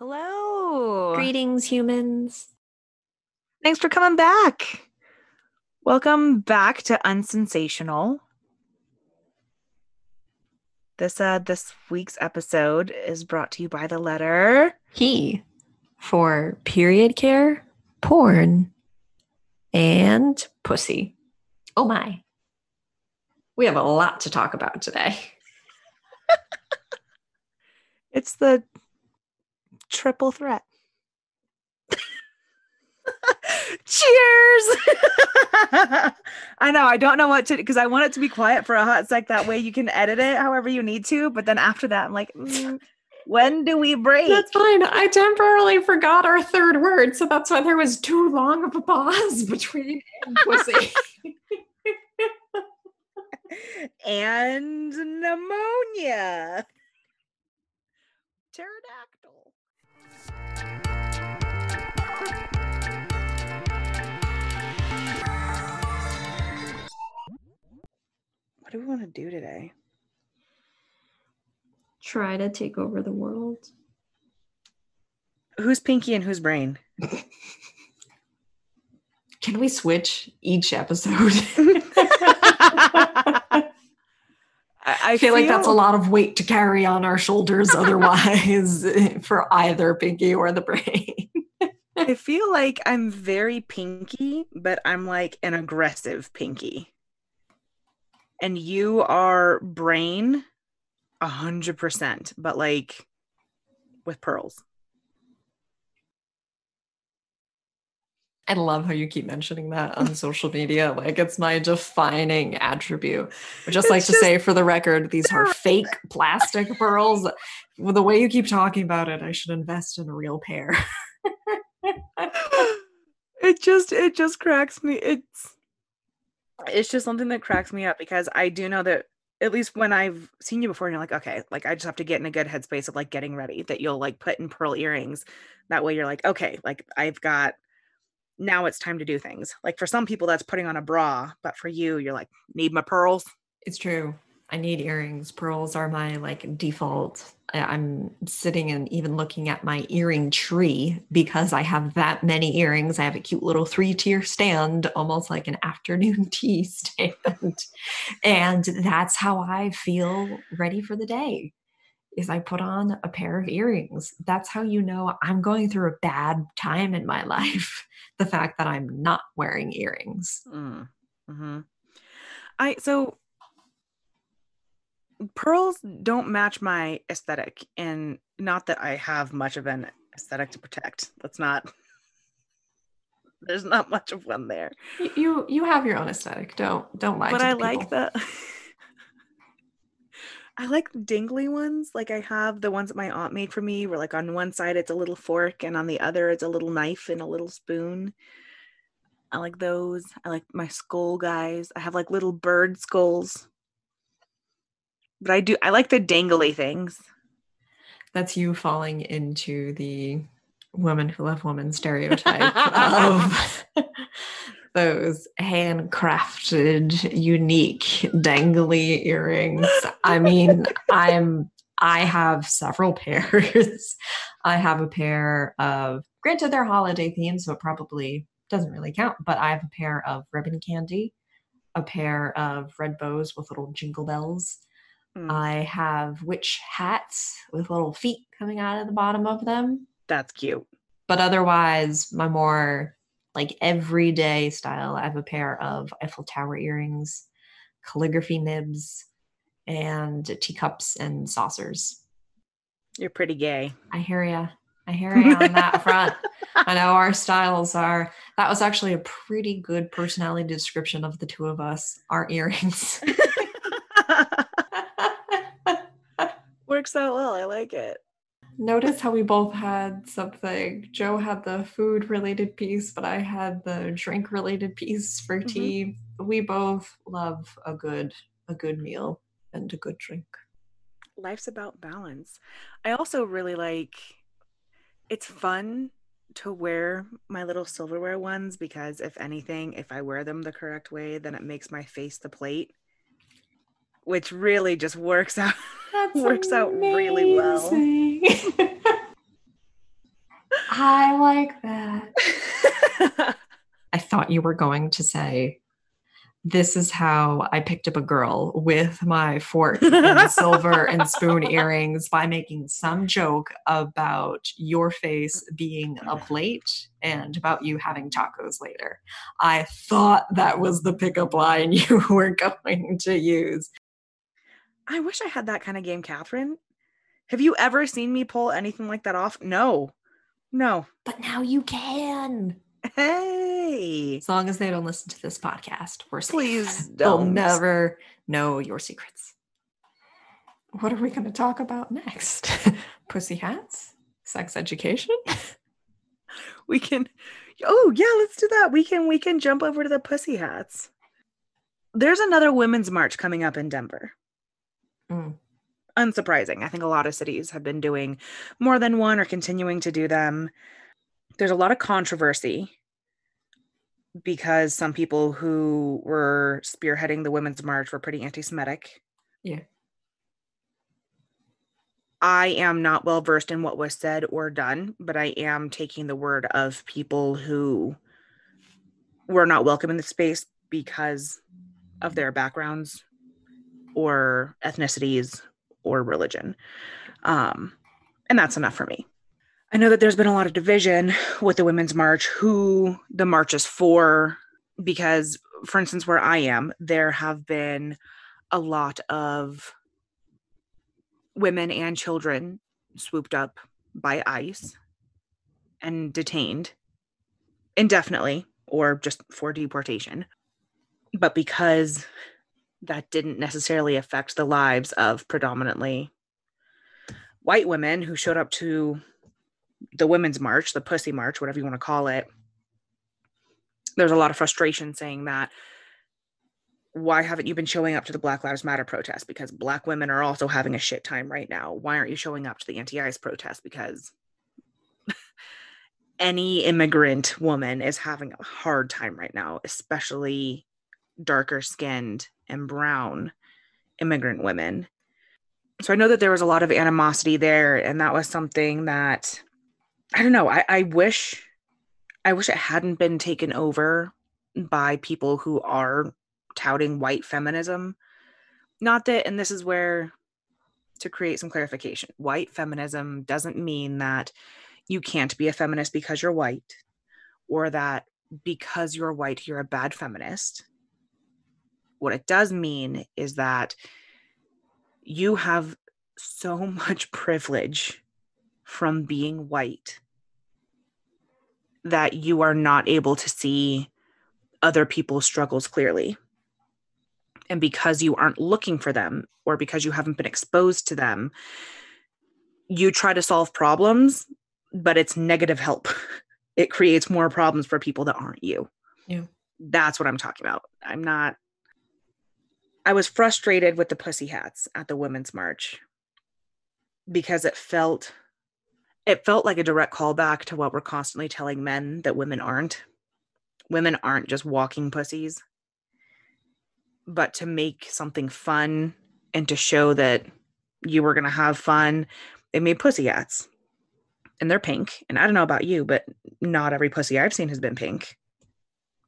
Hello. Greetings, humans. Thanks for coming back. Welcome back to Unsensational. This week's episode is brought to you by the letter P for period care, porn, and pussy. Oh my. We have a lot to talk about today. It's the triple threat. Cheers! I know, I don't know what to do because I want it to be quiet for a hot sec. That way you can edit it however you need to. But then after that, I'm like, when do we break? That's fine. I temporarily forgot our third word. So that's why there was too long of a pause between and pussy. And pneumonia. Pterodactyl. What do we want to do today? Try to take over the world. Who's Pinky and who's Brain? Can we switch each episode? I feel like that's a lot of weight to carry on our shoulders otherwise for either Pinky or the Brain. I feel like I'm very Pinky, but I'm like an aggressive Pinky. And you are Brain 100%, but like with pearls. I love how you keep mentioning that on social media. Like, it's my defining attribute. I just like to say for the record, these are fake plastic pearls. Well, the way you keep talking about it, I should invest in a real pair. It just cracks me. It's just something that cracks me up because I do know that at least when I've seen you before and you're like, okay, like I just have to get in a good headspace of like getting ready, that you'll like put in pearl earrings. That way you're like, okay, like I've got, now it's time to do things. Like for some people that's putting on a bra, but for you, you're like, need my pearls. It's true. I need earrings. Pearls are my like default. I'm sitting and even looking at my earring tree because I have that many earrings. I have a cute little 3-tier stand, almost like an afternoon tea stand. And that's how I feel ready for the day is I put on a pair of earrings. That's how you know I'm going through a bad time in my life. The fact that I'm not wearing earrings. Mm-hmm. So pearls don't match my aesthetic, and not that I have much of an aesthetic to protect. There's not much of one there. You have your own aesthetic. Don't lie. But I like I like dingly ones. Like I have the ones that my aunt made for me where like on one side it's a little fork and on the other it's a little knife and a little spoon. I like those. I like my skull guys. I have like little bird skulls. But I like the dangly things. That's you falling into the women who love women stereotype of those handcrafted, unique, dangly earrings. I mean, I have several pairs. I have a pair of, granted they're holiday themed, so it probably doesn't really count, but I have a pair of ribbon candy, a pair of red bows with little jingle bells. I have witch hats with little feet coming out of the bottom of them. That's cute. But otherwise, my more like everyday style, I have a pair of Eiffel Tower earrings, calligraphy nibs, and teacups and saucers. You're pretty gay. I hear ya. I hear you on that front. I know our styles are, that was actually a pretty good personality description of the two of us, our earrings. Works out well. I like it. Notice how we both had something. Jo had the food related piece, but I had the drink related piece for tea. Mm-hmm. We both love a good meal and a good drink. Life's about balance. I also really like, it's fun to wear my little silverware ones because if anything, if I wear them the correct way, then it makes my face the plate, which really just works out really well. I like that. I thought you were going to say, this is how I picked up a girl with my fork and silver and spoon earrings, by making some joke about your face being a plate and about you having tacos later. I thought that was the pickup line you were going to use. I wish I had that kind of game, Katharine. Have you ever seen me pull anything like that off? No. But now you can. Hey. As long as they don't listen to this podcast, we're safe. Please don't. They'll never know your secrets. What are we going to talk about next? Pussy hats? Sex education? Let's do that. We can jump over to the pussy hats. There's another women's march coming up in Denver. Unsurprising. I think a lot of cities have been doing more than one or continuing to do them. There's a lot of controversy because some people who were spearheading the women's march were pretty anti-Semitic. Yeah. I am not well versed in what was said or done, but I am taking the word of people who were not welcome in the space because of their backgrounds or ethnicities or religion. And that's enough for me. I know that there's been a lot of division with the Women's March, who the march is for, because, for instance, where I am, there have been a lot of women and children swooped up by ICE and detained indefinitely or just for deportation. But because that didn't necessarily affect the lives of predominantly white women who showed up to the women's march, the pussy march, whatever you want to call it, there's a lot of frustration saying that, why haven't you been showing up to the Black Lives Matter protest? Because Black women are also having a shit time right now. Why aren't you showing up to the anti-ICE protest? Because any immigrant woman is having a hard time right now, especially darker skinned and brown immigrant women. So I know that there was a lot of animosity there, and that was something that, I don't know. I wish it hadn't been taken over by people who are touting white feminism. Not that, and this is where to create some clarification, white feminism doesn't mean that you can't be a feminist because you're white, or that because you're white, you're a bad feminist. What it does mean is that you have so much privilege from being white that you are not able to see other people's struggles clearly. And because you aren't looking for them, or because you haven't been exposed to them, you try to solve problems, but it's negative help. It creates more problems for people that aren't you. Yeah. That's what I'm talking about. I was frustrated with the pussy hats at the Women's March because it felt like a direct callback to what we're constantly telling men, that women aren't. Women aren't just walking pussies. But to make something fun and to show that you were going to have fun, they made pussy hats. And they're pink. And I don't know about you, but not every pussy I've seen has been pink.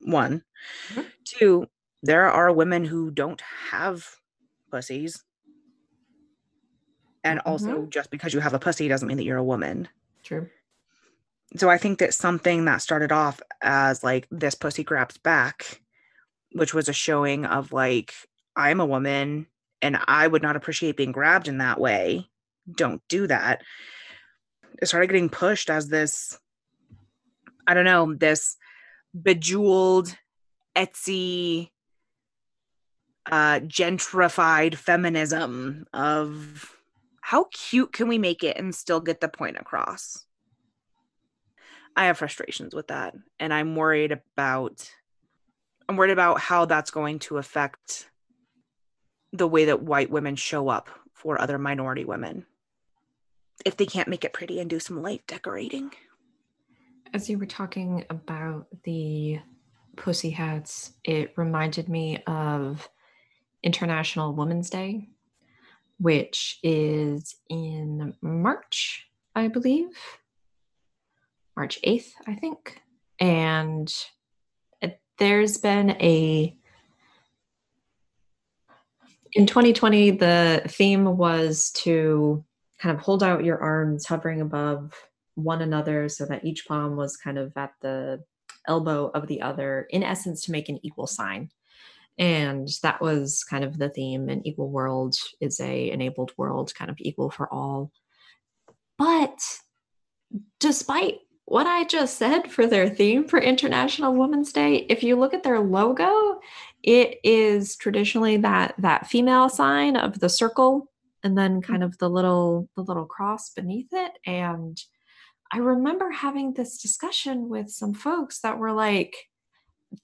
One. Mm-hmm. Two, there are women who don't have pussies. And also, just because you have a pussy doesn't mean that you're a woman. True. So I think that something that started off as like, this pussy grabs back, which was a showing of like, I'm a woman and I would not appreciate being grabbed in that way. Don't do that. It started getting pushed as this, I don't know, this bejeweled, Etsy, gentrified feminism of, how cute can we make it and still get the point across? I have frustrations with that. And I'm worried about how that's going to affect the way that white women show up for other minority women, if they can't make it pretty and do some light decorating. As you were talking about the pussy hats, it reminded me of International Women's Day, which is in March, I believe. March 8th, I think. And there's been in 2020, the theme was to kind of hold out your arms hovering above one another so that each palm was kind of at the elbow of the other, in essence, to make an equal sign. And that was kind of the theme. An equal world is a enabled world, kind of equal for all. But despite what I just said for their theme for International Women's Day, if you look at their logo, it is traditionally that female sign of the circle and then kind of the little cross beneath it. And I remember having this discussion with some folks that were like,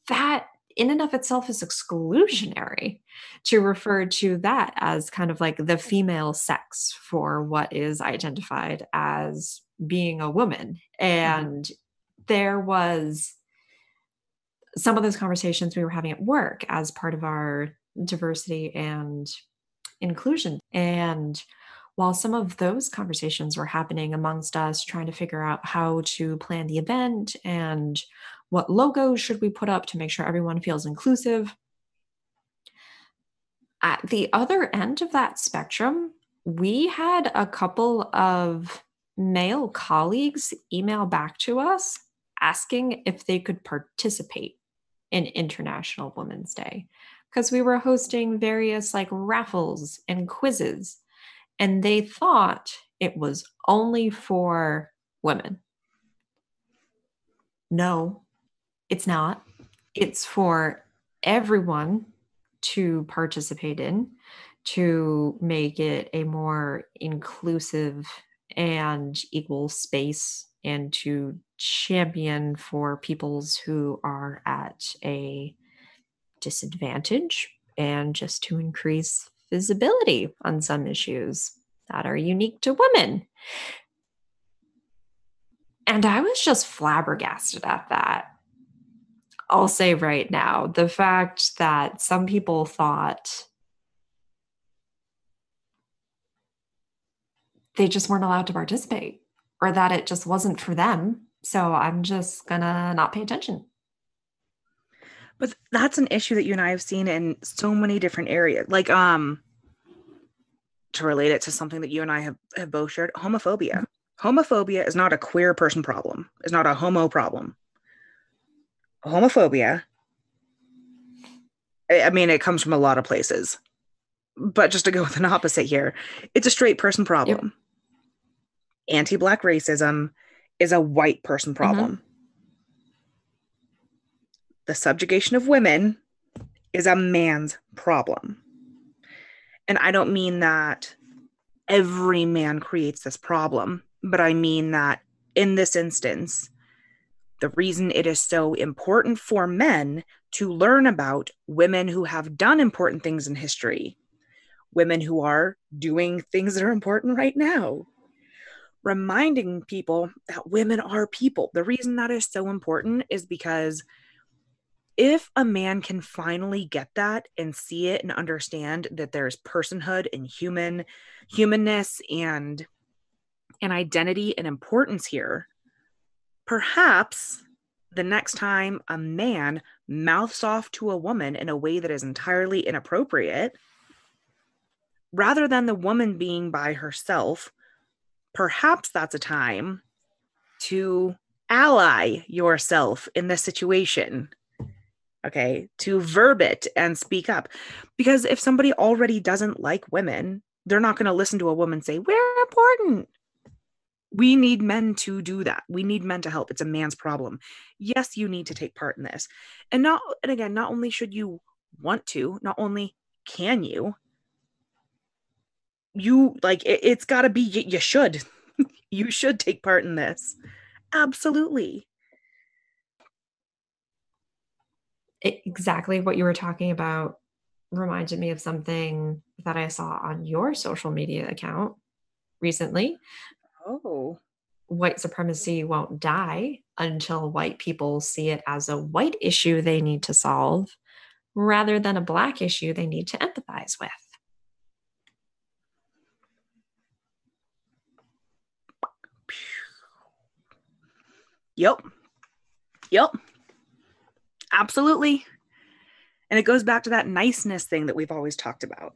that in and of itself is exclusionary to refer to that as kind of like the female sex for what is identified as being a woman. And there was some of those conversations we were having at work as part of our diversity and inclusion. And while some of those conversations were happening amongst us, trying to figure out how to plan the event and what logo should we put up to make sure everyone feels inclusive? At the other end of that spectrum, we had a couple of male colleagues email back to us asking if they could participate in International Women's Day, because we were hosting various like raffles and quizzes, and they thought it was only for women. No. It's not. It's for everyone to participate in, to make it a more inclusive and equal space, and to champion for peoples who are at a disadvantage, and just to increase visibility on some issues that are unique to women. And I was just flabbergasted at that. I'll say right now, the fact that some people thought they just weren't allowed to participate, or that it just wasn't for them, so I'm just gonna not pay attention. But that's an issue that you and I have seen in so many different areas. Like, to relate it to something that you and I have both shared, homophobia. Mm-hmm. Homophobia is not a queer person problem. It's not a homo problem. Homophobia, I mean, it comes from a lot of places, but just to go with an opposite here, it's a straight person problem. Yep. Anti-Black racism is a white person problem. Mm-hmm. The subjugation of women is a man's problem. And I don't mean that every man creates this problem, but I mean that in this instance, the reason it is so important for men to learn about women who have done important things in history, women who are doing things that are important right now, reminding people that women are people. The reason that is so important is because if a man can finally get that and see it and understand that there's personhood and humanness and an identity and importance here, perhaps the next time a man mouths off to a woman in a way that is entirely inappropriate, rather than the woman being by herself, perhaps that's a time to ally yourself in this situation, okay? To verb it and speak up. Because if somebody already doesn't like women, they're not going to listen to a woman say, "We're important." We need men to do that. We need men to help. It's a man's problem. Yes, you need to take part in this. And again, not only should you want to, not only can you like, it's gotta be, you should, you should take part in this. Absolutely. Exactly what you were talking about reminded me of something that I saw on your social media account recently. Oh, white supremacy won't die until white people see it as a white issue they need to solve rather than a Black issue they need to empathize with. Yep. Absolutely. And it goes back to that niceness thing that we've always talked about.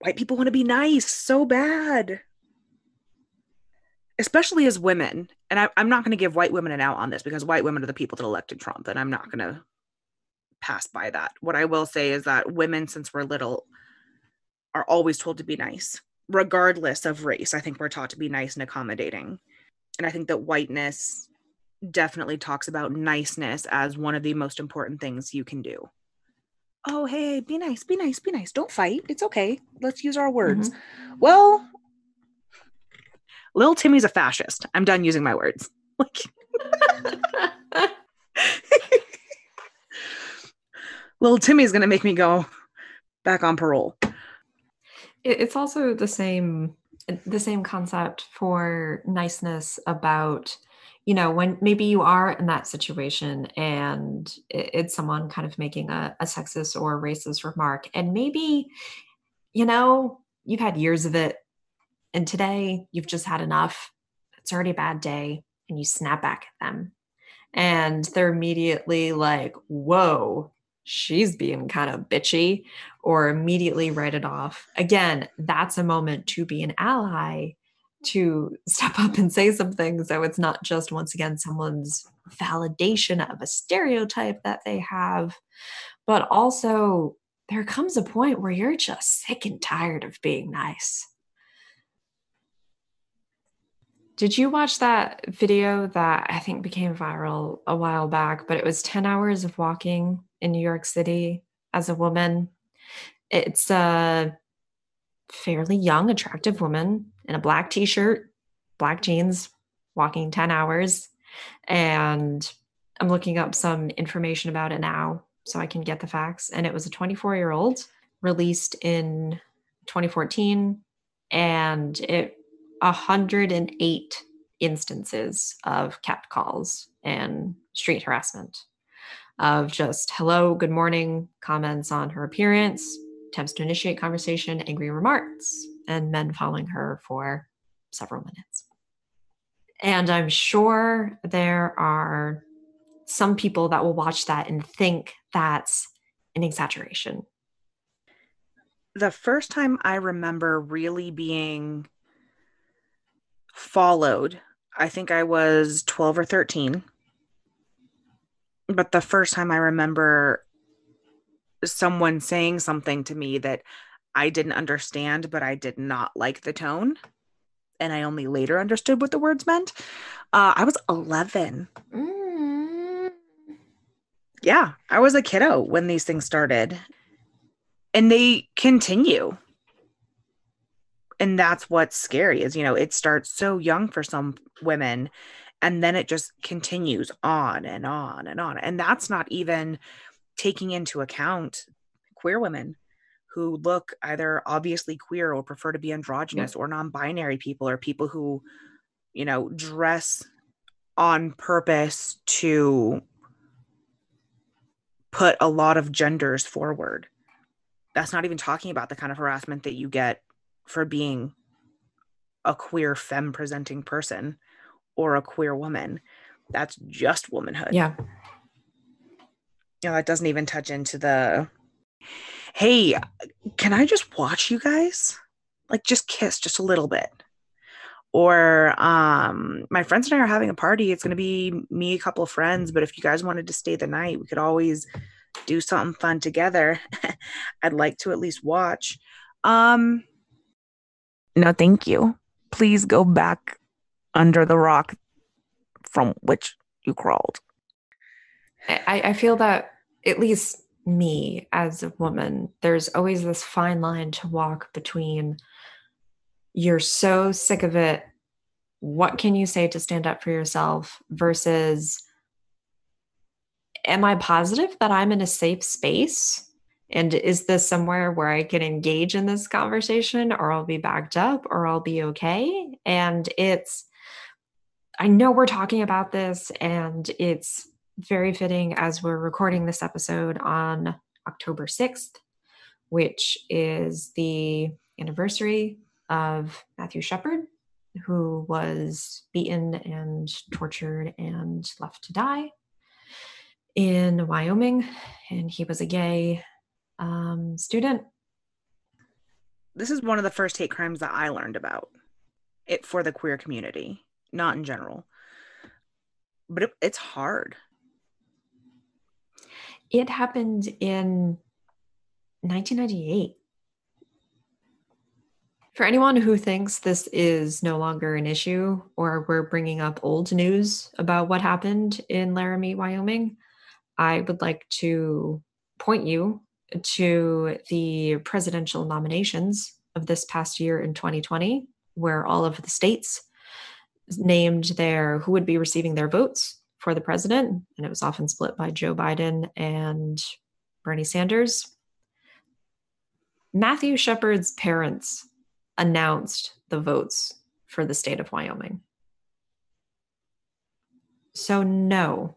White people want to be nice so bad. Especially as women. And I'm not going to give white women an out on this because white women are the people that elected Trump. And I'm not going to pass by that. What I will say is that women, since we're little, are always told to be nice, regardless of race. I think we're taught to be nice and accommodating. And I think that whiteness definitely talks about niceness as one of the most important things you can do. Oh, hey, be nice. Don't fight. It's okay. Let's use our words. Mm-hmm. Well, little Timmy's a fascist. I'm done using my words. Like, little Timmy's going to make me go back on parole. It's also the same concept for niceness about, you know, when maybe you are in that situation and it's someone kind of making a sexist or racist remark, and maybe, you know, you've had years of it and today you've just had enough. It's already a bad day and you snap back at them and they're immediately like, whoa, she's being kind of bitchy, or immediately write it off. Again, that's a moment to be an ally, to step up and say something. So it's not just, once again, someone's validation of a stereotype that they have, but also there comes a point where you're just sick and tired of being nice. Did you watch that video that I think became viral a while back, but it was 10 hours of walking in New York City as a woman? It's a fairly young, attractive woman in a black t-shirt, black jeans, walking 10 hours. And I'm looking up some information about it now so I can get the facts. And it was a 24-year-old, released in 2014. And 108 instances of catcalls and street harassment, of just hello, good morning, comments on her appearance, attempts to initiate conversation, angry remarks, and men following her for several minutes. And I'm sure there are some people that will watch that and think that's an exaggeration. The first time I remember really being followed, I think I was 12 or 13. But the first time I remember someone saying something to me that I didn't understand, but I did not like the tone, and I only later understood what the words meant, I was 11. Mm. Yeah, I was a kiddo when these things started. And they continue. And that's what's scary is, you know, it starts so young for some women, and then it just continues on and on and on. And that's not even taking into account queer women who look either obviously queer or prefer to be androgynous, mm-hmm. or non-binary people, or people who, you know, dress on purpose to put a lot of genders forward. That's not even talking about the kind of harassment that you get for being a queer femme presenting person or a queer woman. That's just womanhood. Yeah. You know, that doesn't even touch into the, hey, can I just watch you guys? Like, just kiss just a little bit. Or my friends and I are having a party. It's going to be me, a couple of friends, but if you guys wanted to stay the night, we could always do something fun together. I'd like to at least watch. No, thank you. Please go back under the rock from which you crawled. I feel that, at least me as a woman, there's always this fine line to walk between you're so sick of it, what can you say to stand up for yourself, versus am I positive that I'm in a safe space? And is this somewhere where I can engage in this conversation, or I'll be backed up, or I'll be okay? And it's, I know we're talking about this, and it's very fitting as we're recording this episode on October 6th, which is the anniversary of Matthew Shepard, who was beaten and tortured and left to die in Wyoming, and he was a gay student. This is one of the first hate crimes that I learned about it for the queer community, not in general, but it's hard. It happened in 1998. For anyone who thinks this is no longer an issue or we're bringing up old news about what happened in Laramie, Wyoming, I would like to point you to the presidential nominations of this past year in 2020, where all of the states named who would be receiving their votes for the president, and it was often split by Joe Biden and Bernie Sanders. Matthew Shepard's parents announced the votes for the state of Wyoming. So no,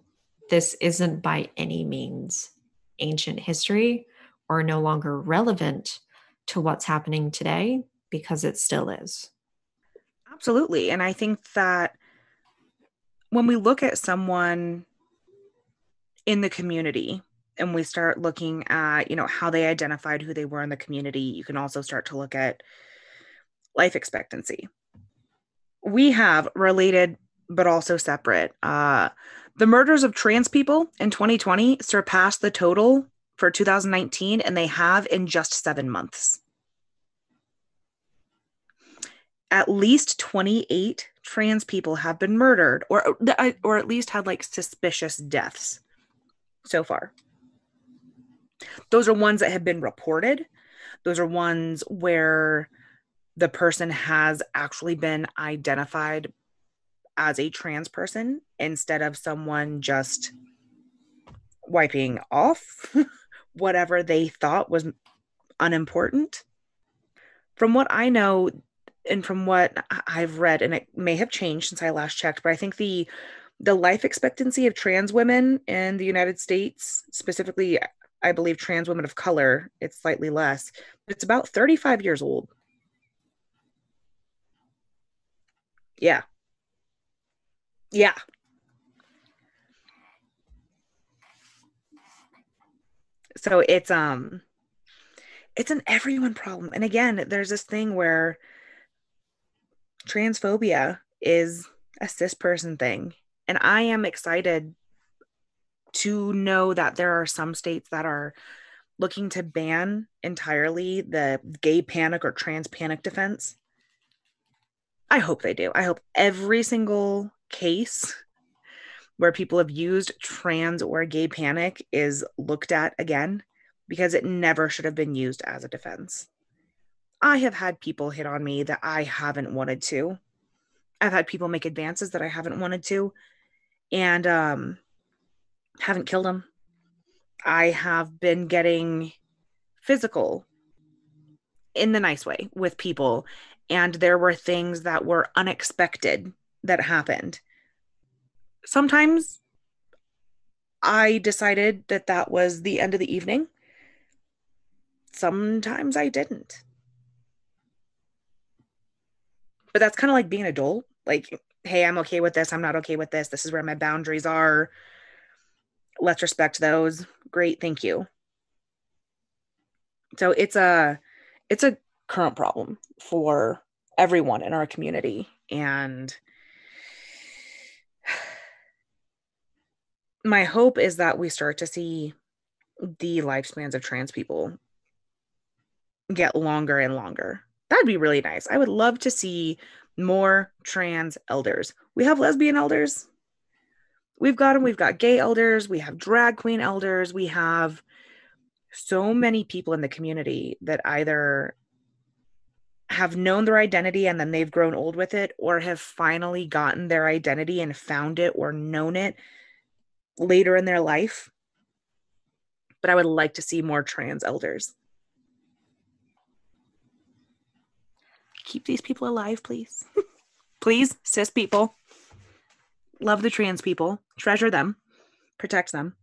this isn't by any means ancient history or no longer relevant to what's happening today, because it still is. Absolutely. And I think that when we look at someone in the community and we start looking at, how they identified who they were in the community, you can also start to look at life expectancy. We have related, but also separate, the murders of trans people in 2020 surpassed the total for 2019, and they have in just 7 months. At least 28 trans people have been murdered or at least had suspicious deaths so far. Those are ones that have been reported. Those are ones where the person has actually been identified as a trans person instead of someone just wiping off whatever they thought was unimportant. From what I know and from what I've read, and it may have changed since I last checked, but I think the life expectancy of trans women in the United States, specifically, I believe trans women of color, it's slightly less, but it's about 35 years old. Yeah. Yeah. So it's an everyone problem. And again, there's this thing where transphobia is a cis person thing. And I am excited to know that there are some states that are looking to ban entirely the gay panic or trans panic defense. I hope they do. I hope every single case where people have used trans or gay panic is looked at again, because it never should have been used as a defense. I have had people hit on me that I haven't wanted to. I've had people make advances that I haven't wanted to, and haven't killed them. I have been getting physical in the nice way with people, and there were things that were unexpected that happened. Sometimes I decided that was the end of the evening. Sometimes I didn't. But that's kind of like being an adult. Like, hey, I'm okay with this. I'm not okay with this. This is where my boundaries are. Let's respect those. Great. Thank you. So it's a current problem for everyone in our community. And my hope is that we start to see the lifespans of trans people get longer and longer. That'd be really nice. I would love to see more trans elders. We have lesbian elders. We've got them. We've got gay elders. We have drag queen elders. We have so many people in the community that either have known their identity and then they've grown old with it, or have finally gotten their identity and found it or known it later in their life. But I would like to see more trans elders. Keep these people alive, please. Please, cis people. Love the trans people. Treasure them. Protect them.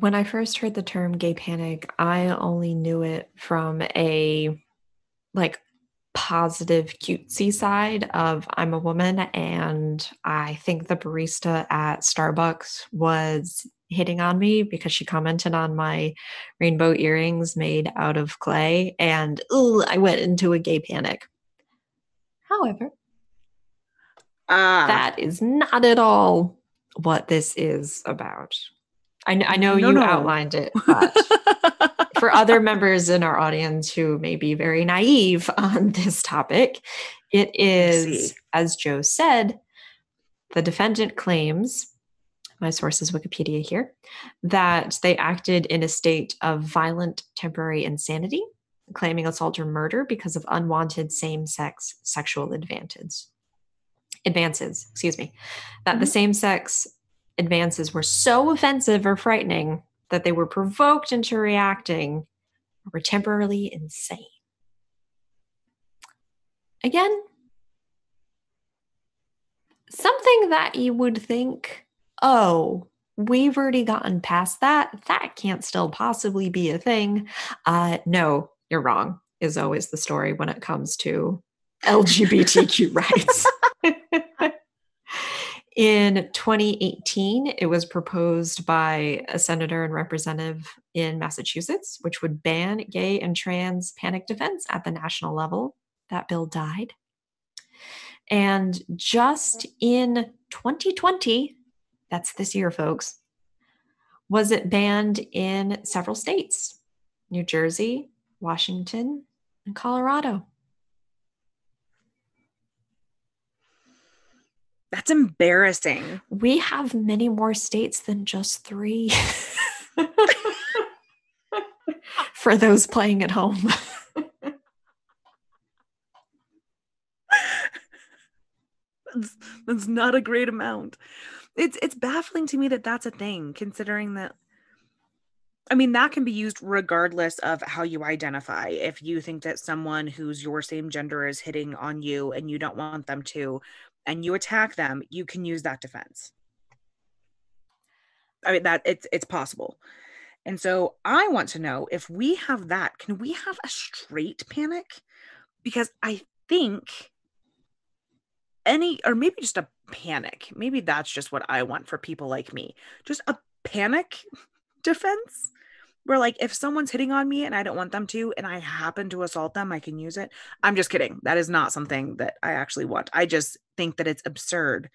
When I first heard the term gay panic, I only knew it from a like positive cutesy side of I'm a woman and I think the barista at Starbucks was hitting on me because she commented on my rainbow earrings made out of clay and I went into a gay panic. However, that is not at all what this is about. I know you outlined it, but for other members in our audience who may be very naive on this topic, it is, as Jo said, the defendant claims, my source is Wikipedia here, that they acted in a state of violent temporary insanity, claiming assault or murder because of unwanted same-sex sexual advances, that the same-sex advances were so offensive or frightening that they were provoked into reacting or were temporarily insane. Again, something that you would think, oh, we've already gotten past that. That can't still possibly be a thing. No, you're wrong, is always the story when it comes to LGBTQ rights. In 2018, it was proposed by a senator and representative in Massachusetts, which would ban gay and trans panic defense at the national level. That bill died. And just in 2020, that's this year, folks, was it banned in several states, New Jersey, Washington, and Colorado. That's embarrassing. We have many more states than just 3. For those playing at home. That's not a great amount. It's baffling to me that that's a thing, considering that, I mean, that can be used regardless of how you identify. If you think that someone who's your same gender is hitting on you and you don't want them to, and you attack them, you can use that defense. I mean, that it's possible. And so I want to know, if we have that, can we have a straight panic? Because I think or maybe just a panic. Maybe that's just what I want for people like me. Just a panic defense where, like, if someone's hitting on me and I don't want them to, and I happen to assault them, I can use it. I'm just kidding. That is not something that I actually want. I just think that it's absurd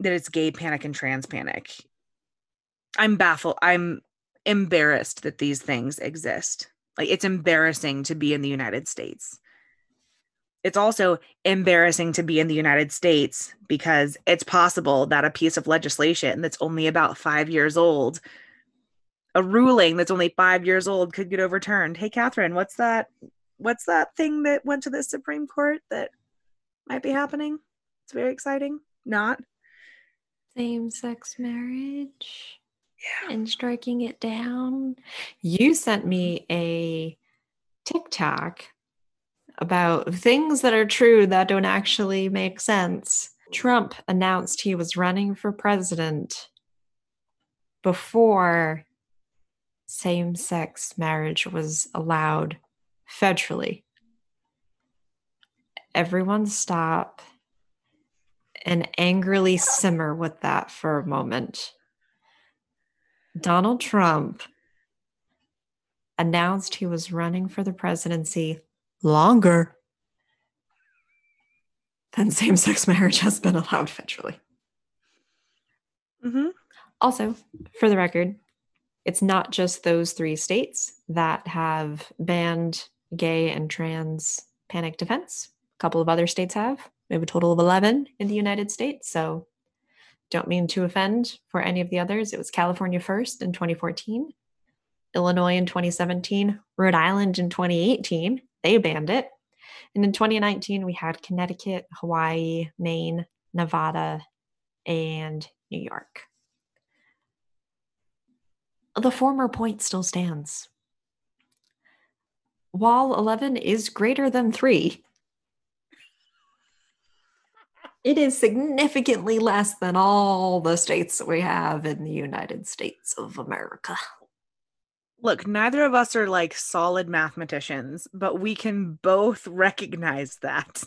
that it's gay panic and trans panic. I'm baffled. I'm embarrassed that these things exist. Like, it's embarrassing to be in the United States. It's also embarrassing to be in the United States because it's possible that a piece of legislation that's only about 5 years old, a ruling that's only 5 years old, could get overturned. Hey, Katharine, what's that thing that went to the Supreme Court that might be happening? It's very exciting. Not same-sex marriage, yeah, and striking it down. You sent me a TikTok about things that are true that don't actually make sense. Trump announced he was running for president before same-sex marriage was allowed federally. Everyone stop and angrily simmer with that for a moment. Donald Trump announced he was running for the presidency longer than same-sex marriage has been allowed federally. Mm-hmm. Also, for the record, it's not just those 3 states that have banned gay and trans panic defense. A couple of other states have. We have a total of 11 in the United States, so don't mean to offend for any of the others. It was California first in 2014, Illinois in 2017, Rhode Island in 2018. They banned it. And in 2019, we had Connecticut, Hawaii, Maine, Nevada, and New York. The former point still stands. While 11 is greater than 3, It is significantly less than all the states that we have in the United States of America. Look, neither of us are like solid mathematicians, but we can both recognize that.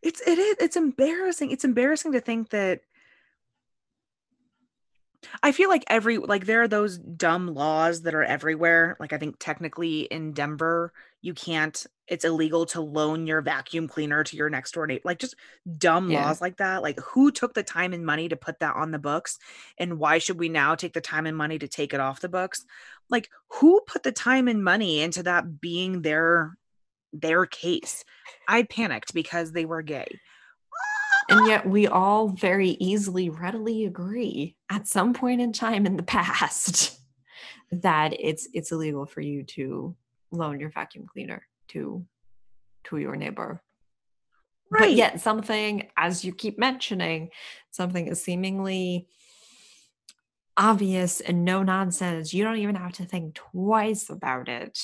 It's embarrassing. It's embarrassing to think that. I feel like there are those dumb laws that are everywhere. Like, I think technically in Denver, you can't, it's illegal to loan your vacuum cleaner to your next door neighbor. Like, just dumb laws like that. Like, who took the time and money to put that on the books? And why should we now take the time and money to take it off the books? Like, who put the time and money into that being their case? I panicked because they were gay. And yet we all very easily, readily agree at some point in time in the past that it's illegal for you to loan your vacuum cleaner to your neighbor. Right. But yet something, as you keep mentioning, something is seemingly obvious and no nonsense. You don't even have to think twice about it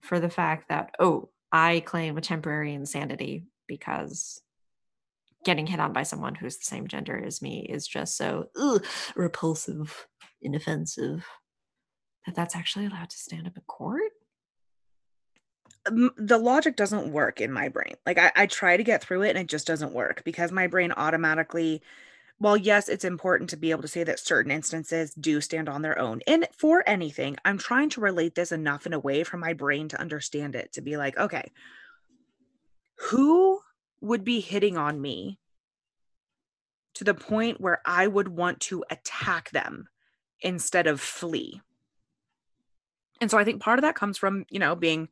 for the fact that, oh, I claim a temporary insanity because getting hit on by someone who's the same gender as me is just so repulsive, inoffensive, that that's actually allowed to stand up in court? The logic doesn't work in my brain. Like, I try to get through it and it just doesn't work because my brain automatically, well, yes, it's important to be able to say that certain instances do stand on their own. And for anything, I'm trying to relate this enough in a way for my brain to understand it, to be like, okay, who would be hitting on me to the point where I would want to attack them instead of flee? And so I think part of that comes from, being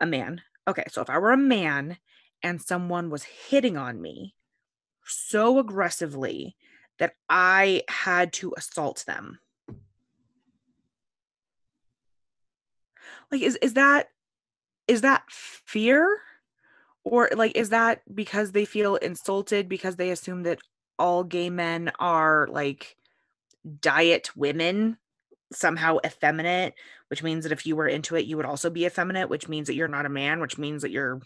a man. Okay, so if I were a man and someone was hitting on me so aggressively that I had to assault them. Like, is that fear? Or, like, is that because they feel insulted because they assume that all gay men are, like, diet women, somehow effeminate, which means that if you were into it, you would also be effeminate, which means that you're not a man, which means that you're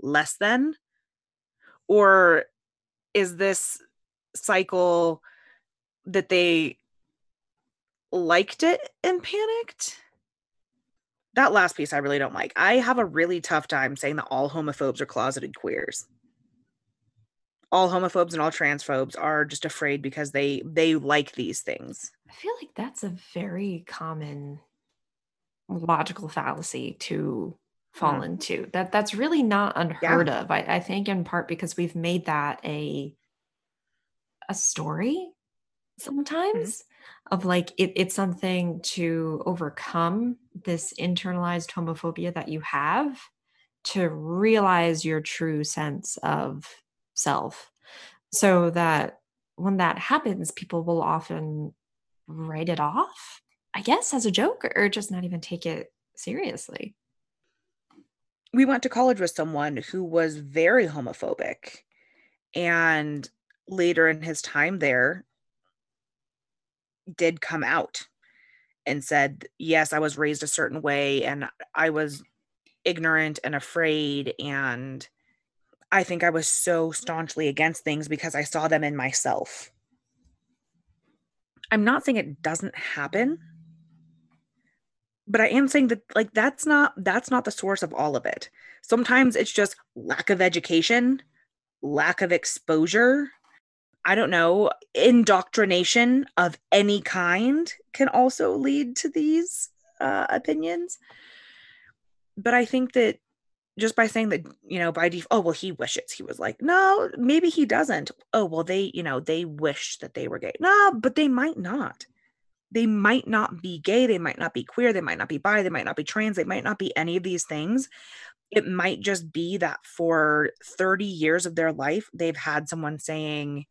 less than? Or is this cycle that they liked it and panicked? That last piece I really don't like. I have a really tough time saying that all homophobes are closeted queers. All homophobes and all transphobes are just afraid because they like these things. I feel like that's a very common logical fallacy to fall into. That's really not unheard of. I think in part because we've made that a story sometimes. Of like, it's something to overcome this internalized homophobia that you have to realize your true sense of self. So that when that happens, people will often write it off, I guess, as a joke or just not even take it seriously. We went to college with someone who was very homophobic. And later in his time there, did come out and said, yes, I was raised a certain way and I was ignorant and afraid. And I think I was so staunchly against things because I saw them in myself. I'm not saying it doesn't happen, but I am saying that, like, that's not the source of all of it. Sometimes it's just lack of education, lack of exposure. I don't know, indoctrination of any kind can also lead to these opinions. But I think that just by saying that, by default, oh, well, he wishes he was like, no, maybe he doesn't. Oh, well, they, they wish that they were gay. No, but they might not. They might not be gay. They might not be queer. They might not be bi. They might not be trans. They might not be any of these things. It might just be that for 30 years of their life, they've had someone saying,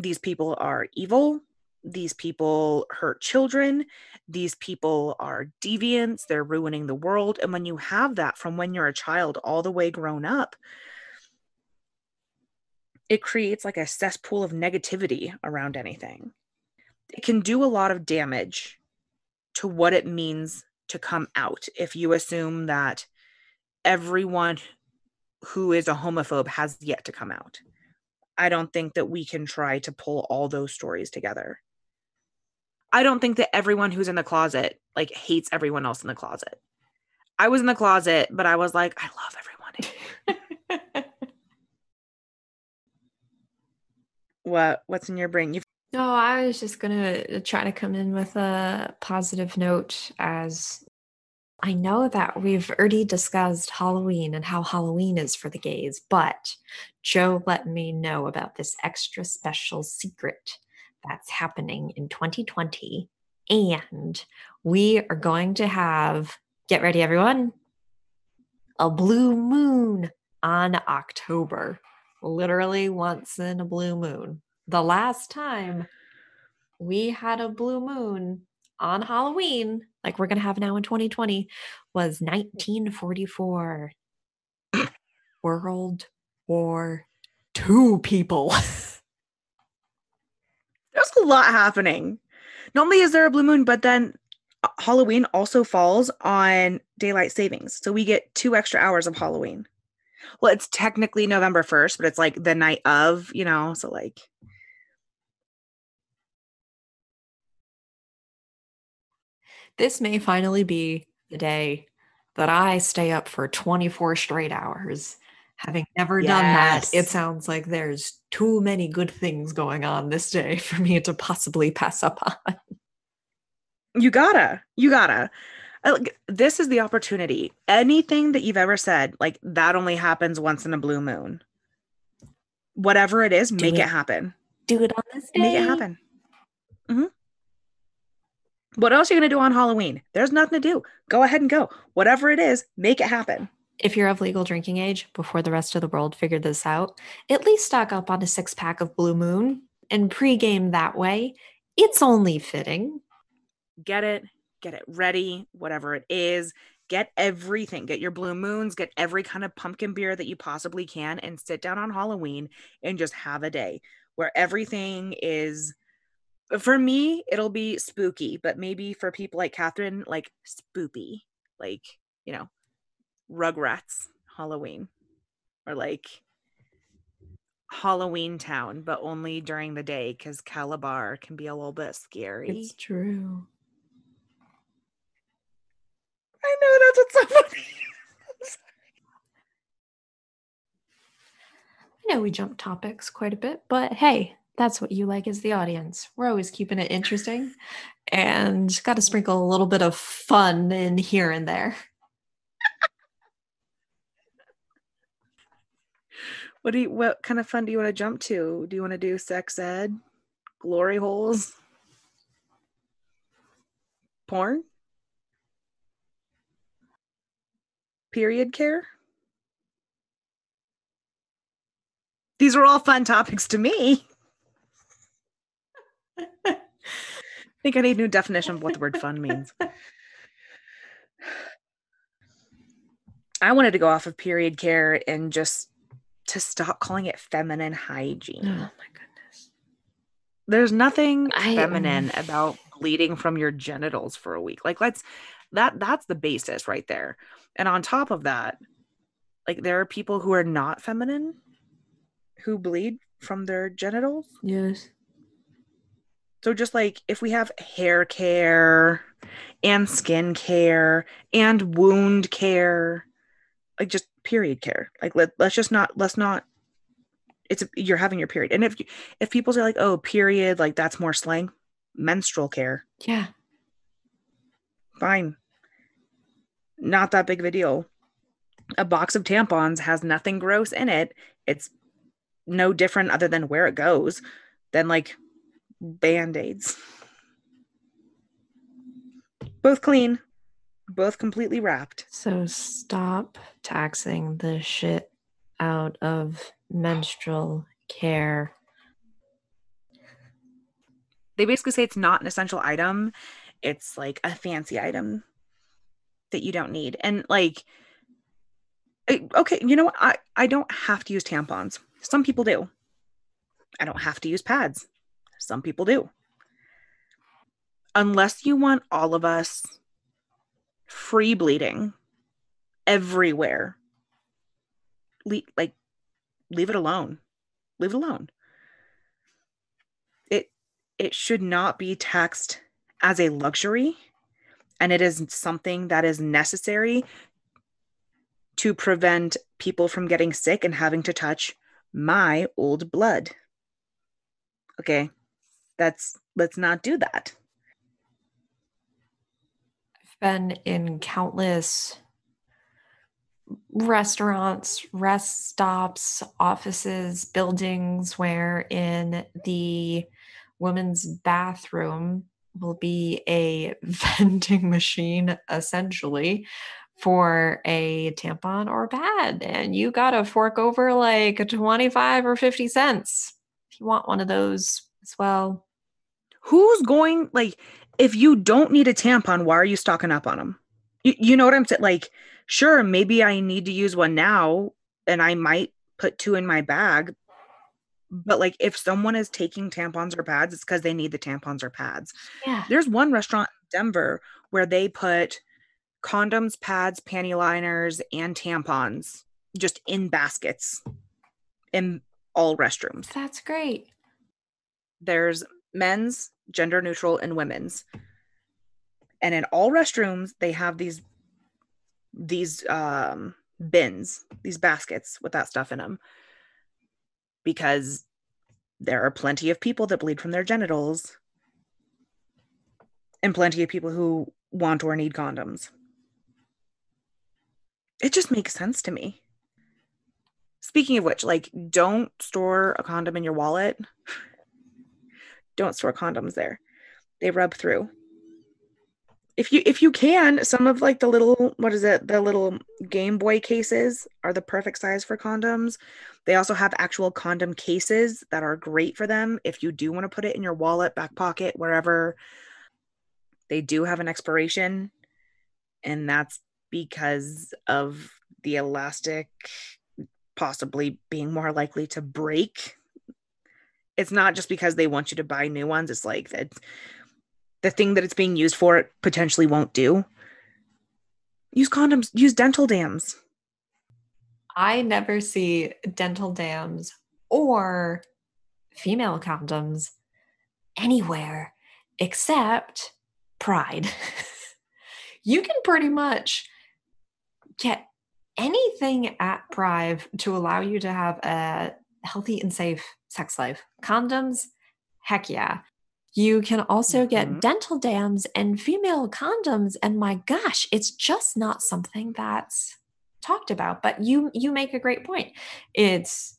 these people are evil. These people hurt children. These people are deviants. They're ruining the world. And when you have that from when you're a child all the way grown up, it creates like a cesspool of negativity around anything. It can do a lot of damage to what it means to come out if you assume that everyone who is a homophobe has yet to come out. I don't think that we can try to pull all those stories together. I don't think that everyone who's in the closet like hates everyone else in the closet. I was in the closet, but I was like, I love everyone in here. What's in your brain? No, I was just going to try to come in with a positive note, as I know that we've already discussed Halloween and how Halloween is for the gays, but Jo let me know about this extra special secret that's happening in 2020. And we are going to have, get ready everyone, a blue moon on October. Literally once in a blue moon. The last time we had a blue moon on Halloween, like we're going to have now in 2020, was 1944. World War II, people. There's a lot happening. Not only is there a blue moon, but then Halloween also falls on daylight savings. So we get 2 extra hours of Halloween. Well, it's technically November 1st, but it's like the night of, you know, so like. This may finally be the day that I stay up for 24 straight hours. Having never done that, it sounds like there's too many good things going on this day for me to possibly pass up on. You gotta. This is the opportunity. Anything that you've ever said, like that only happens once in a blue moon. Whatever it is, make it happen. Do it on this day. Make it happen. Mm-hmm. What else are you going to do on Halloween? There's nothing to do. Go ahead and go. Whatever it is, make it happen. If you're of legal drinking age, before the rest of the world figured this out, at least stock up on a 6-pack of Blue Moon and pregame that way. It's only fitting. Get it ready, whatever it is, get everything, get your blue moons, get every kind of pumpkin beer that you possibly can, and sit down on Halloween and just have a day where everything is, for me, it'll be spooky, but maybe for people like Katharine, like spoopy, like, you know, Rugrats Halloween, or like Halloween Town, but only during the day because Calabar can be a little bit scary. It's true. I know, that's what's so funny. I know we jump topics quite a bit, but hey, that's what you like as the audience. We're always keeping it interesting and got to sprinkle a little bit of fun in here and there. What kind of fun do you want to jump to? Do you want to do sex ed, glory holes, porn? Period care? These are all fun topics to me. I think I need a new definition of what the word fun means. I wanted to go off of period care and just to stop calling it feminine hygiene. Oh my goodness. There's nothing feminine about bleeding from your genitals for a week. Like that's the basis right there. And on top of that, like there are people who are not feminine who bleed from their genitals. Yes. So just like if we have hair care and skin care and wound care, like just period care, like let's not it's you're having your period. And if people say like, oh, period, like that's more slang, menstrual care. Yeah. Fine. Not that big of a deal. A box of tampons has nothing gross in it. It's no different other than where it goes than like Band-Aids. Both clean, both completely wrapped. So stop taxing the shit out of menstrual care. They basically say it's not an essential item. It's like a fancy item that you don't need. And like, okay, you know what? I don't have to use tampons. Some people do. I don't have to use pads. Some people do. Unless you want all of us free bleeding everywhere, leave it alone. Leave it alone. It should not be taxed as a luxury, and it is something that is necessary to prevent people from getting sick and having to touch my old blood. Okay, let's not do that. I've been in countless restaurants, rest stops, offices, buildings where in the women's bathroom will be a vending machine, essentially, for a tampon or pad. And you got to fork over like 25 or 50 cents if you want one of those as well. Who's going, if you don't need a tampon, why are you stocking up on them? You know what I'm saying? Sure, maybe I need to use one now and I might put two in my bag. But if someone is taking tampons or pads, it's because they need the tampons or pads. Yeah. There's one restaurant in Denver where they put condoms, pads, panty liners, and tampons just in baskets in all restrooms. That's great. There's men's, gender neutral, and women's. And in all restrooms, they have these bins, these baskets with that stuff in them. Because there are plenty of people that bleed from their genitals and plenty of people who want or need condoms. It just makes sense to me. Speaking of which, don't store a condom in your wallet. Don't store condoms there. They rub through. If you can, some of the little, the little Game Boy cases are the perfect size for condoms. They also have actual condom cases that are great for them. If you do want to put it in your wallet, back pocket, wherever, they do have an expiration. And that's because of the elastic possibly being more likely to break. It's not just because they want you to buy new ones. It's the thing that it's being used for, it potentially won't do. Use condoms. Use dental dams. I never see dental dams or female condoms anywhere except Pride. You can pretty much get anything at Pride to allow you to have a healthy and safe sex life. Condoms, heck yeah. You can also get dental dams and female condoms. And my gosh, it's just not something that's talked about, but you make a great point. It's,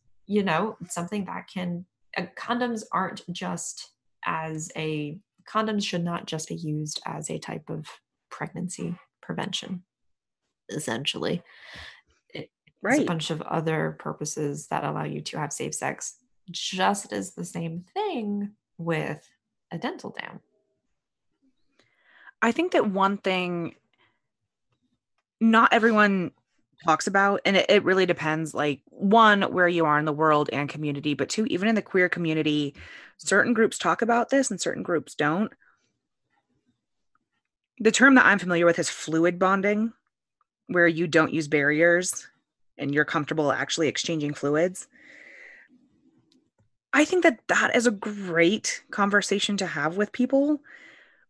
something that condoms aren't just condoms should not just be used as a type of pregnancy prevention, essentially. It's a bunch of other purposes that allow you to have safe sex, just as the same thing with a dental dam. I think that one thing not everyone talks about, and it really depends, one, where you are in the world and community, but two, even in the queer community, certain groups talk about this and certain groups don't. The term that I'm familiar with is fluid bonding, where you don't use barriers and you're comfortable actually exchanging fluids. I think that is a great conversation to have with people.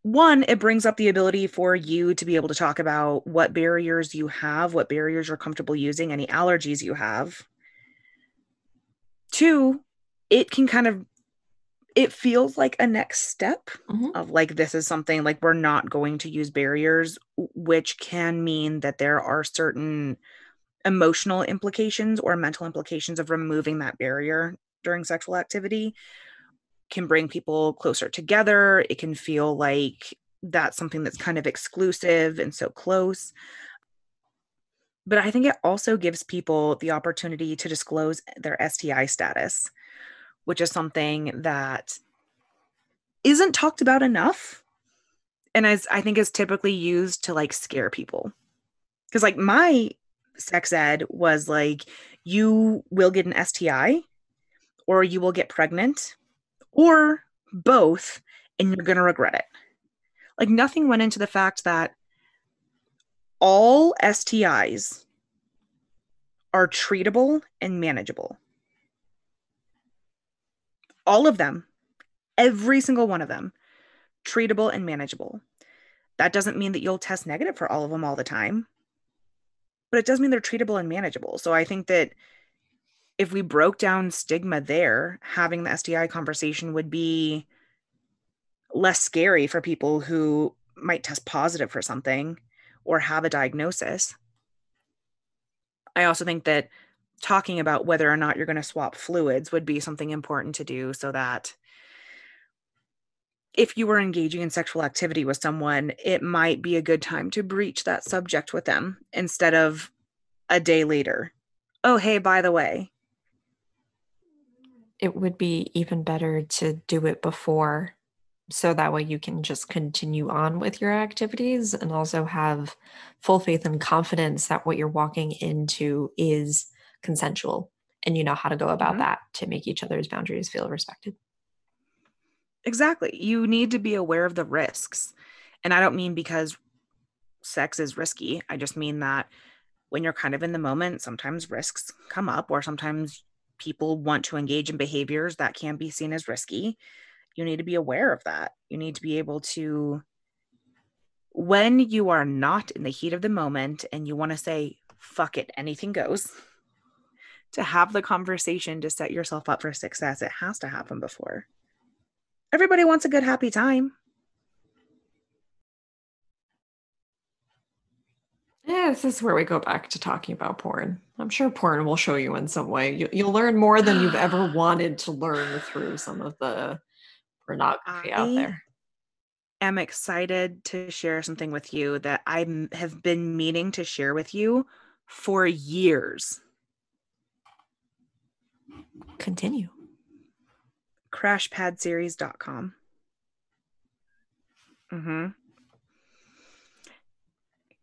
One, it brings up the ability for you to be able to talk about what barriers you have, what barriers you're comfortable using, any allergies you have. Two, it feels like a next step of this is something we're not going to use barriers, which can mean that there are certain emotional implications or mental implications of removing that barrier during sexual activity can bring people closer together. It can feel like that's something that's kind of exclusive and so close. But I think it also gives people the opportunity to disclose their STI status, which is something that isn't talked about enough. And as I think is typically used to scare people. Because my sex ed was you will get an STI, or you will get pregnant, or both, and you're going to regret it. Nothing went into the fact that all STIs are treatable and manageable. All of them, every single one of them, treatable and manageable. That doesn't mean that you'll test negative for all of them all the time, but it does mean they're treatable and manageable. So I think that if we broke down stigma there, having the STI conversation would be less scary for people who might test positive for something or have a diagnosis. I also think that talking about whether or not you're going to swap fluids would be something important to do, so that if you were engaging in sexual activity with someone, it might be a good time to breach that subject with them instead of a day later. Oh, hey, by the way. It would be even better to do it before, so that way you can just continue on with your activities and also have full faith and confidence that what you're walking into is consensual, and you know how to go about that to make each other's boundaries feel respected. Exactly. You need to be aware of the risks. And I don't mean because sex is risky. I just mean that when you're kind of in the moment, sometimes risks come up, or sometimes people want to engage in behaviors that can be seen as risky. You need to be aware of that. You need to be able to, when you are not in the heat of the moment and you want to say, fuck it, anything goes, to have the conversation to set yourself up for success. It has to happen before. Everybody wants a good, happy time. Yeah, this is where we go back to talking about porn. I'm sure porn will show you in some way. You'll learn more than you've ever wanted to learn through some of the pornography out there. I'm excited to share something with you that I have been meaning to share with you for years. Continue. Crashpadseries.com.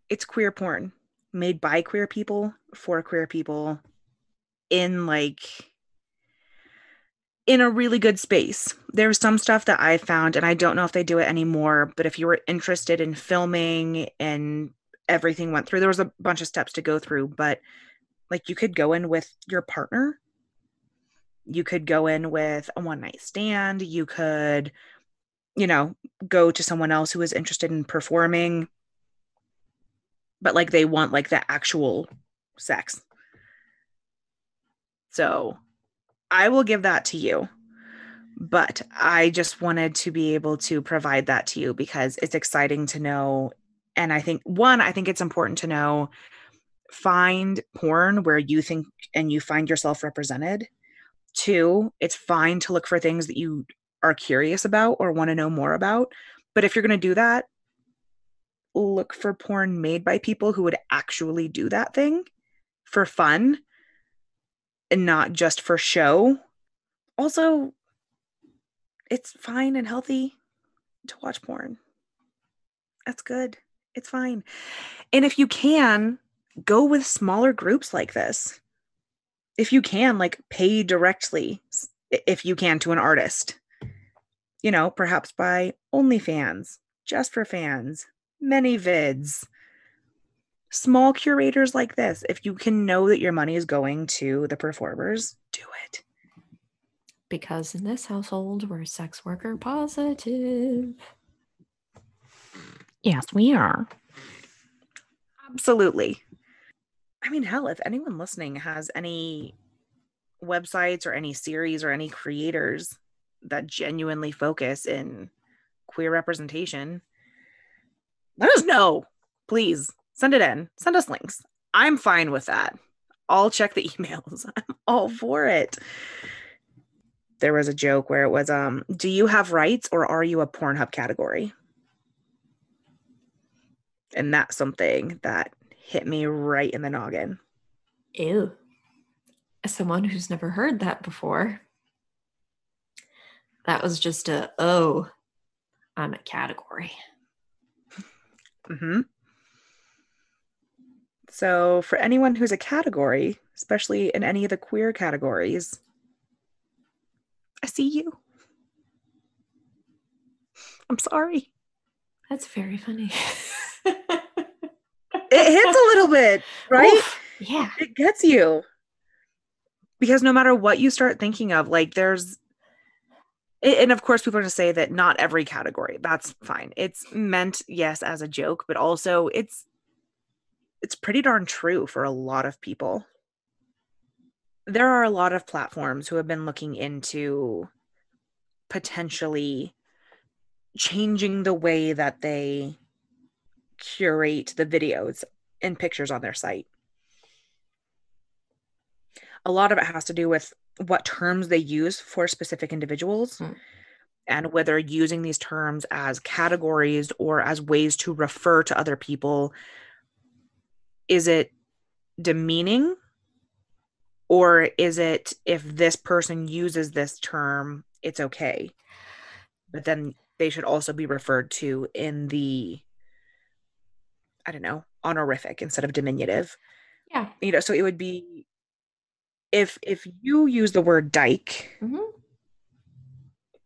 It's queer porn made by queer people for queer people in a really good space. There's some stuff that I found, and I don't know if they do it anymore, but if you were interested in filming and everything went through, there was a bunch of steps to go through, but you could go in with your partner. You could go in with a one-night stand. You could, go to someone else who is interested in performing, but they want the actual sex. So I will give that to you, but I just wanted to be able to provide that to you because it's exciting to know. And I think it's important to know, find porn where you think and you find yourself represented. 2, it's fine to look for things that you are curious about or want to know more about. But if you're going to do that, look for porn made by people who would actually do that thing for fun and not just for show. Also, it's fine and healthy to watch porn. That's good. It's fine. And if you can, go with smaller groups like this. If you can, pay directly, if you can, to an artist, perhaps by OnlyFans, Just for Fans, ManyVids, small curators like this. If you can know that your money is going to the performers, do it. Because in this household, we're sex worker positive. Yes, we are. Absolutely. Hell, if anyone listening has any websites or any series or any creators that genuinely focus in queer representation, let us know. Please send it in. Send us links. I'm fine with that. I'll check the emails. I'm all for it. There was a joke where it was, do you have rights or are you a Pornhub category? And that's something that hit me right in the noggin. Ew. As someone who's never heard that before, that was just I'm a category. So for anyone who's a category, especially in any of the queer categories, I see you. I'm sorry. That's very funny. It hits a little bit, right? Oof. Yeah. It gets you. Because no matter what you start thinking of, like there's, and of course people are going to say that not every category, that's fine. It's meant, yes, as a joke, but also it's pretty darn true for a lot of people. There are a lot of platforms who have been looking into potentially changing the way that they curate the videos and pictures on their site. A lot of it has to do with what terms they use for specific individuals and whether using these terms as categories or as ways to refer to other people, is it demeaning? Or is it, if this person uses this term, it's okay, but then they should also be referred to in the, I don't know, honorific instead of diminutive. Yeah. You know, so it would be, if you use the word dyke, mm-hmm.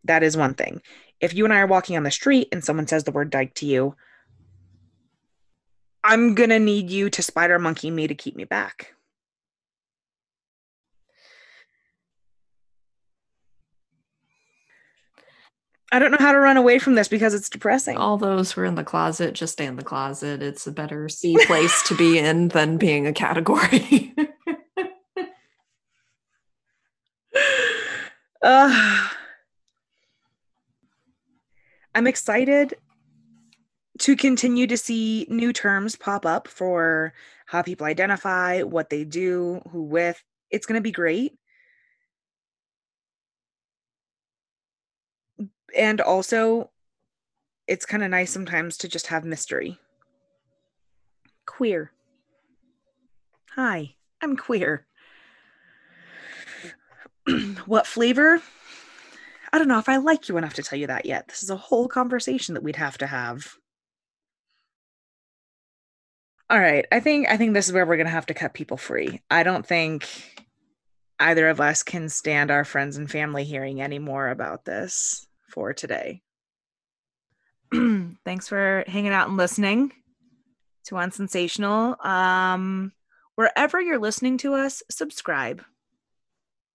that is one thing. If you and I are walking on the street and someone says the word dyke to you, I'm going to need you to spider monkey me to keep me back. I don't know how to run away from this because it's depressing. All those who are in the closet, just stay in the closet. It's a better C place to be in than being a category. I'm excited to continue to see new terms pop up for how people identify, what they do, who with. It's going to be great. And also, it's kind of nice sometimes to just have mystery. Queer. Hi, I'm queer. What flavor? I don't know if I like you enough to tell you that yet. This is a whole conversation that we'd have to have. All right, I think this is where we're going to have to cut people free. I don't think either of us can stand our friends and family hearing any more about this for today. Thanks for hanging out and listening to Unsensational. Wherever you're listening to us, subscribe.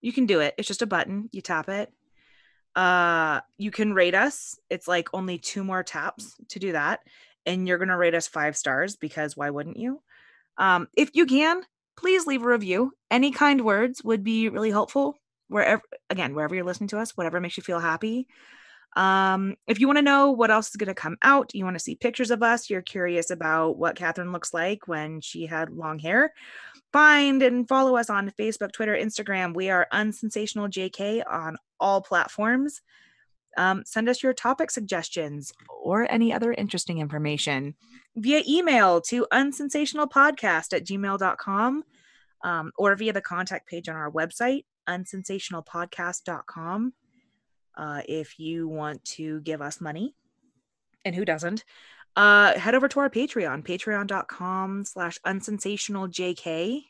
You can do it. It's just a button. You tap it. You can rate us. It's like only 2 more taps to do that. And you're going to rate us 5 stars because why wouldn't you? If you can, please leave a review. Any kind words would be really helpful. Wherever you're listening to us, whatever makes you feel happy. If you want to know what else is going to come out, you want to see pictures of us, you're curious about what Katharine looks like when she had long hair, find and follow us on Facebook, Twitter, Instagram. We are UnsensationalJK on all platforms. Send us your topic suggestions or any other interesting information via email to unsensationalpodcast@gmail.com or via the contact page on our website, unsensationalpodcast.com. If you want to give us money, and who doesn't, head over to our Patreon, patreon.com/unsensationaljk.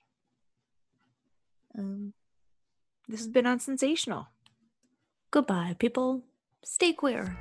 This has been Unsensational. Goodbye, people. Stay queer.